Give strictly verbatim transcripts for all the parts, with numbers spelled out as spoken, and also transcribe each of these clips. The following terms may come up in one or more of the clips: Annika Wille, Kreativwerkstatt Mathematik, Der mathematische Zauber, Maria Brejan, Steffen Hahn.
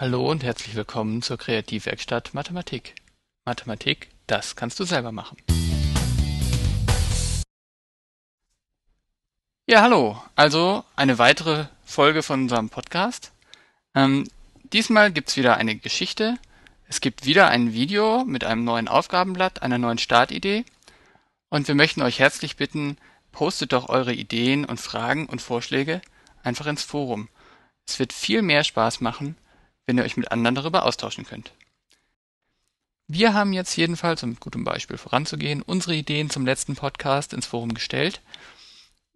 Hallo und herzlich willkommen zur Kreativwerkstatt Mathematik. Mathematik, das kannst du selber machen. Ja, hallo. Also eine weitere Folge von unserem Podcast. Ähm, diesmal gibt es wieder eine Geschichte. Es gibt wieder ein Video mit einem neuen Aufgabenblatt, einer neuen Startidee. Und wir möchten euch herzlich bitten, postet doch eure Ideen und Fragen und Vorschläge einfach ins Forum. Es wird viel mehr Spaß machen, wenn ihr euch mit anderen darüber austauschen könnt. Wir haben jetzt jedenfalls, um mit gutem Beispiel voranzugehen, unsere Ideen zum letzten Podcast ins Forum gestellt.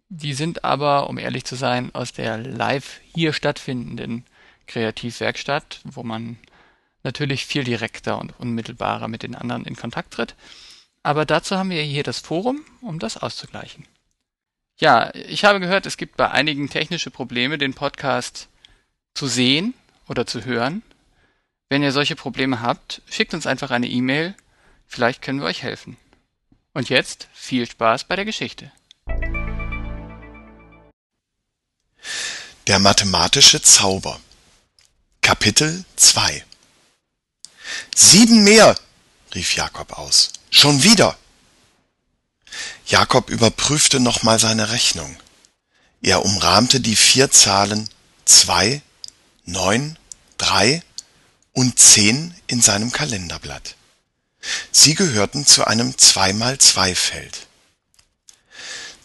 Die sind aber, um ehrlich zu sein, aus der live hier stattfindenden Kreativwerkstatt, wo man natürlich viel direkter und unmittelbarer mit den anderen in Kontakt tritt. Aber dazu haben wir hier das Forum, um das auszugleichen. Ja, ich habe gehört, es gibt bei einigen technische Probleme, den Podcast zu sehen oder zu hören. Wenn ihr solche Probleme habt, schickt uns einfach eine E-Mail. Vielleicht können wir euch helfen. Und jetzt viel Spaß bei der Geschichte. Der mathematische Zauber. Kapitel zwei. Sieben mehr, rief Jakob aus. Schon wieder! Jakob überprüfte nochmal seine Rechnung. Er umrahmte die vier Zahlen zwei, neun, drei und zehn in seinem Kalenderblatt. Sie gehörten zu einem zwei mal zwei Feld.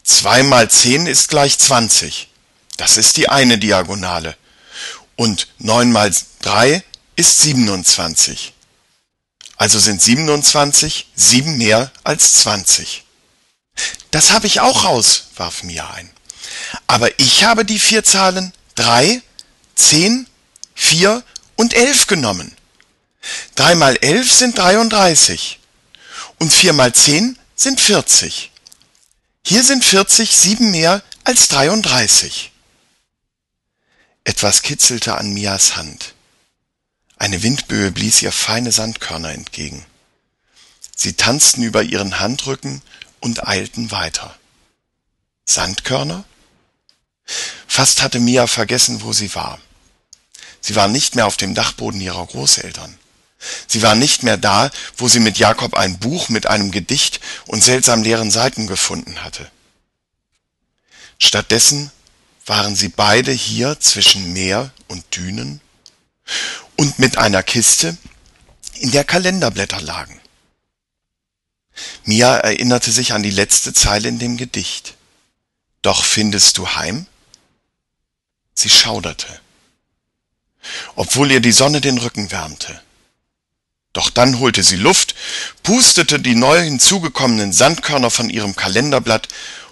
zwei mal zehn ist gleich zwanzig. Das ist die eine Diagonale. Und neun mal drei ist siebenundzwanzig. Also sind siebenundzwanzig sieben mehr als zwanzig. Das habe ich auch raus, warf Mia ein. Aber ich habe die vier Zahlen drei, zehn, vier und elf genommen. drei mal elf sind dreiunddreißig. Und vier mal zehn sind vierzig. Hier sind vierzig sieben mehr als dreiunddreißig. Etwas kitzelte an Mias Hand. Eine Windböe blies ihr feine Sandkörner entgegen. Sie tanzten über ihren Handrücken und eilten weiter. Sandkörner? Fast hatte Mia vergessen, wo sie war. Sie war nicht mehr auf dem Dachboden ihrer Großeltern. Sie war nicht mehr da, wo sie mit Jakob ein Buch mit einem Gedicht und seltsam leeren Seiten gefunden hatte. Stattdessen waren sie beide hier zwischen Meer und Dünen und mit einer Kiste, in der Kalenderblätter lagen. Mia erinnerte sich an die letzte Zeile in dem Gedicht. Doch findest du Heim? Sie schauderte, obwohl ihr die Sonne den Rücken wärmte. Doch dann holte sie Luft, pustete die neu hinzugekommenen Sandkörner von ihrem Kalenderblatt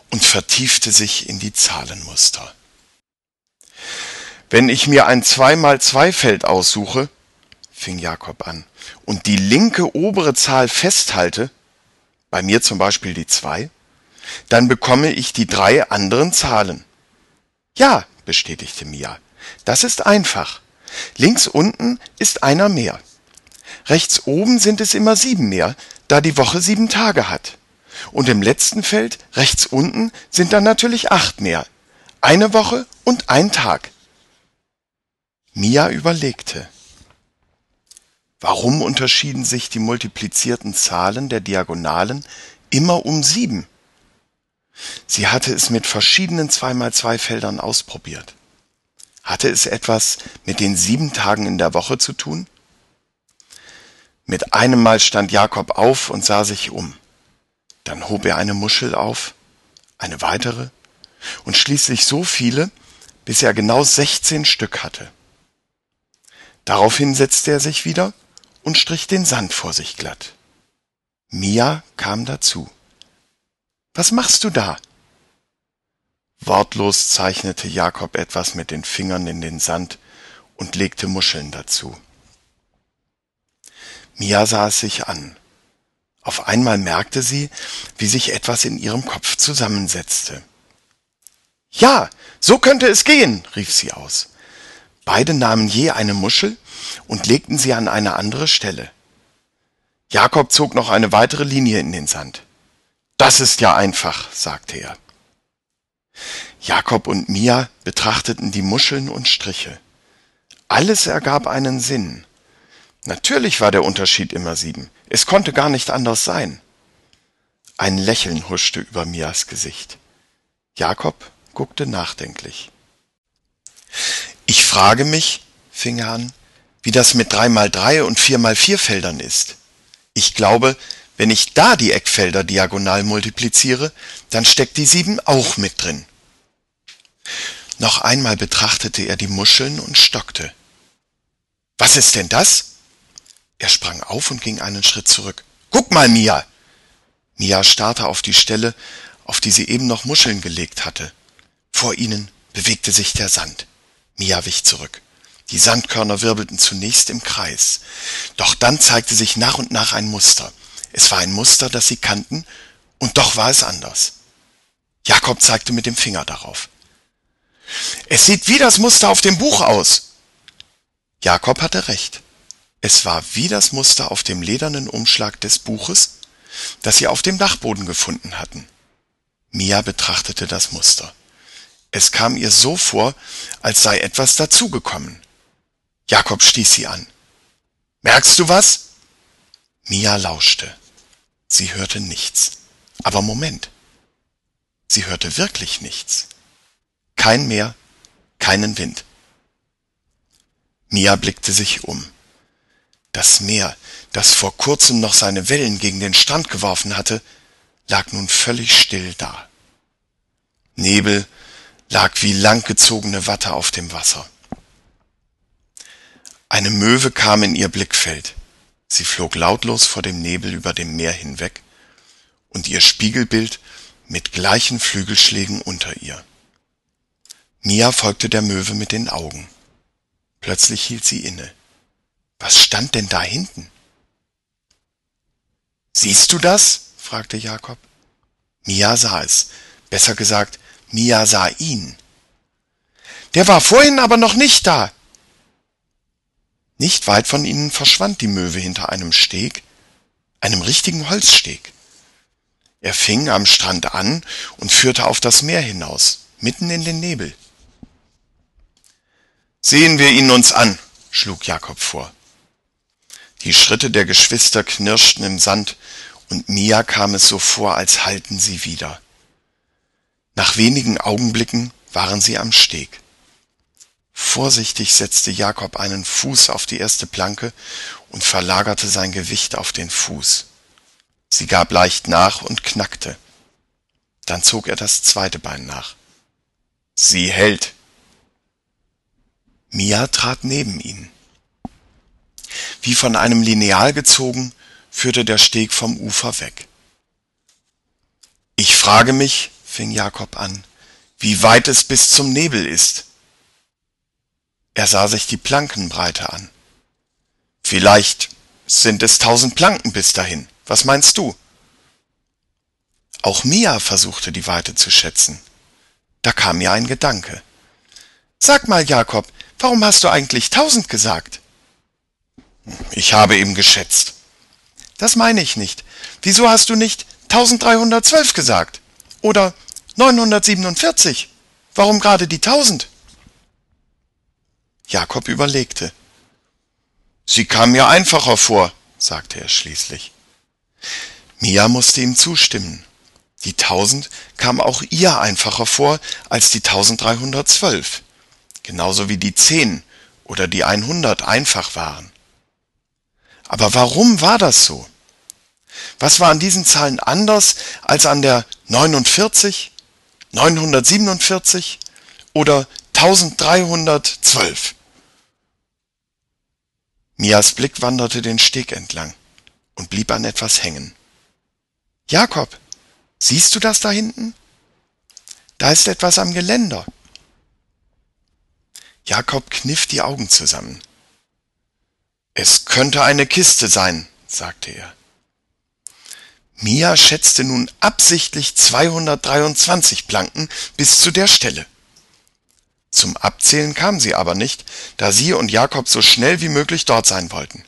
und vertiefte sich in die Zahlenmuster. Wenn ich mir ein zwei mal zwei Feld aussuche, fing Jakob an, und die linke obere Zahl festhalte, bei mir zum Beispiel die zwei, dann bekomme ich die drei anderen Zahlen. Ja, bestätigte Mia, das ist einfach. Links unten ist einer mehr. Rechts oben sind es immer sieben mehr, da die Woche sieben Tage hat. Und im letzten Feld, rechts unten, sind dann natürlich acht mehr. Eine Woche und ein Tag. Mia überlegte. Warum unterschieden sich die multiplizierten Zahlen der Diagonalen immer um sieben? Sie hatte es mit verschiedenen zwei mal zwei Feldern ausprobiert. Hatte es etwas mit den sieben Tagen in der Woche zu tun? Mit einem Mal stand Jakob auf und sah sich um. Dann hob er eine Muschel auf, eine weitere und schließlich so viele, bis er genau sechzehn Stück hatte. Daraufhin setzte er sich wieder und strich den Sand vor sich glatt. Mia kam dazu. Was machst du da? Wortlos zeichnete Jakob etwas mit den Fingern in den Sand und legte Muscheln dazu. Mia sah es sich an. Auf einmal merkte sie, wie sich etwas in ihrem Kopf zusammensetzte. Ja, so könnte es gehen, rief sie aus. Beide nahmen je eine Muschel und legten sie an eine andere Stelle. Jakob zog noch eine weitere Linie in den Sand. Das ist ja einfach, sagte er. Jakob und Mia betrachteten die Muscheln und Striche. Alles ergab einen Sinn. Natürlich war der Unterschied immer sieben. Es konnte gar nicht anders sein. Ein Lächeln huschte über Mias Gesicht. Jakob guckte nachdenklich. »Ich frage mich«, fing er an, »wie das mit drei mal drei und vier mal vier Feldern ist. Ich glaube, wenn ich da die Eckfelder diagonal multipliziere, dann steckt die sieben auch mit drin.« Noch einmal betrachtete er die Muscheln und stockte. »Was ist denn das?« Er sprang auf und ging einen Schritt zurück. »Guck mal, Mia!« Mia starrte auf die Stelle, auf die sie eben noch Muscheln gelegt hatte. Vor ihnen bewegte sich der Sand. Mia wich zurück. Die Sandkörner wirbelten zunächst im Kreis. Doch dann zeigte sich nach und nach ein Muster. Es war ein Muster, das sie kannten, und doch war es anders. Jakob zeigte mit dem Finger darauf. »Es sieht wie das Muster auf dem Buch aus!« Jakob hatte recht. Es war wie das Muster auf dem ledernen Umschlag des Buches, das sie auf dem Dachboden gefunden hatten. Mia betrachtete das Muster. Es kam ihr so vor, als sei etwas dazugekommen. Jakob stieß sie an. »Merkst du was?« Mia lauschte. Sie hörte nichts. Aber Moment. Sie hörte wirklich nichts. Kein Meer, keinen Wind. Mia blickte sich um. Das Meer, das vor kurzem noch seine Wellen gegen den Strand geworfen hatte, lag nun völlig still da. Nebel lag wie langgezogene Watte auf dem Wasser. Eine Möwe kam in ihr Blickfeld. Sie flog lautlos vor dem Nebel über dem Meer hinweg und ihr Spiegelbild mit gleichen Flügelschlägen unter ihr. Mia folgte der Möwe mit den Augen. Plötzlich hielt sie inne. Was stand denn da hinten? »Siehst du das?« fragte Jakob. Mia sah es. Besser gesagt, Mia sah ihn. »Der war vorhin aber noch nicht da!« Nicht weit von ihnen verschwand die Möwe hinter einem Steg, einem richtigen Holzsteg. Er fing am Strand an und führte auf das Meer hinaus, mitten in den Nebel. »Sehen wir ihn uns an«, schlug Jakob vor. Die Schritte der Geschwister knirschten im Sand, und Mia kam es so vor, als hallten sie wieder. Nach wenigen Augenblicken waren sie am Steg. Vorsichtig setzte Jakob einen Fuß auf die erste Planke und verlagerte sein Gewicht auf den Fuß. Sie gab leicht nach und knackte. Dann zog er das zweite Bein nach. »Sie hält!« Mia trat neben ihn. Wie von einem Lineal gezogen, führte der Steg vom Ufer weg. »Ich frage mich«, fing Jakob an, »wie weit es bis zum Nebel ist.« Er sah sich die Plankenbreite an. »Vielleicht sind es tausend Planken bis dahin. Was meinst du?« Auch Mia versuchte, die Weite zu schätzen. Da kam ihr ein Gedanke. »Sag mal, Jakob, warum hast du eigentlich tausend gesagt?« »Ich habe eben geschätzt.« »Das meine ich nicht. Wieso hast du nicht eintausenddreihundertzwölf gesagt? Oder neunhundertsiebenundvierzig? Warum gerade die tausend?« Jakob überlegte. »Sie kam mir einfacher vor«, sagte er schließlich. Mia musste ihm zustimmen. Die tausend kam auch ihr einfacher vor als die eintausenddreihundertzwölf. Genauso wie die zehn oder die hundert einfach waren. Aber warum war das so? Was war an diesen Zahlen anders als an der neunundvierzig, neunhundertsiebenundvierzig oder eintausenddreihundertzwölf? Mias Blick wanderte den Steg entlang und blieb an etwas hängen. »Jakob, siehst du das da hinten? Da ist etwas am Geländer.« Jakob kniff die Augen zusammen. »Es könnte eine Kiste sein«, sagte er. Mia schätzte nun absichtlich zweihundertdreiundzwanzig Planken bis zu der Stelle. Zum Abzählen kam sie aber nicht, da sie und Jakob so schnell wie möglich dort sein wollten.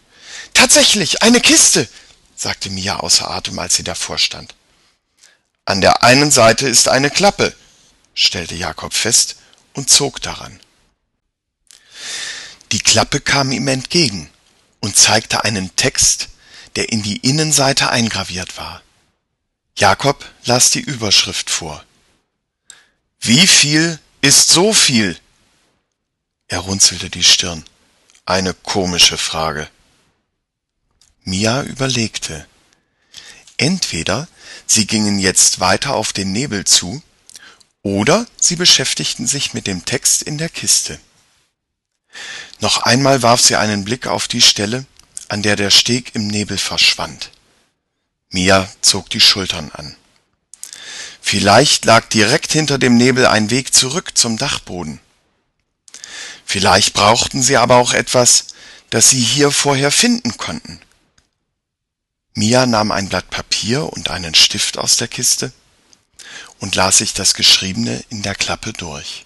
»Tatsächlich, eine Kiste«, sagte Mia außer Atem, als sie davor stand. »An der einen Seite ist eine Klappe«, stellte Jakob fest und zog daran. Die Klappe kam ihm entgegen und zeigte einen Text, der in die Innenseite eingraviert war. Jakob las die Überschrift vor. »Wie viel ist so viel?« Er runzelte die Stirn. »Eine komische Frage.« Mia überlegte. Entweder sie gingen jetzt weiter auf den Nebel zu, oder sie beschäftigten sich mit dem Text in der Kiste. Noch einmal warf sie einen Blick auf die Stelle, an der der Steg im Nebel verschwand. Mia zog die Schultern an. Vielleicht lag direkt hinter dem Nebel ein Weg zurück zum Dachboden. Vielleicht brauchten sie aber auch etwas, das sie hier vorher finden konnten. Mia nahm ein Blatt Papier und einen Stift aus der Kiste und las sich das Geschriebene in der Klappe durch.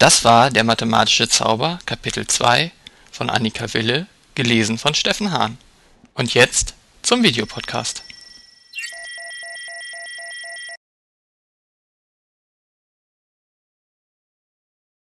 Das war Der mathematische Zauber, Kapitel zwei von Annika Wille, gelesen von Steffen Hahn. Und jetzt zum Videopodcast.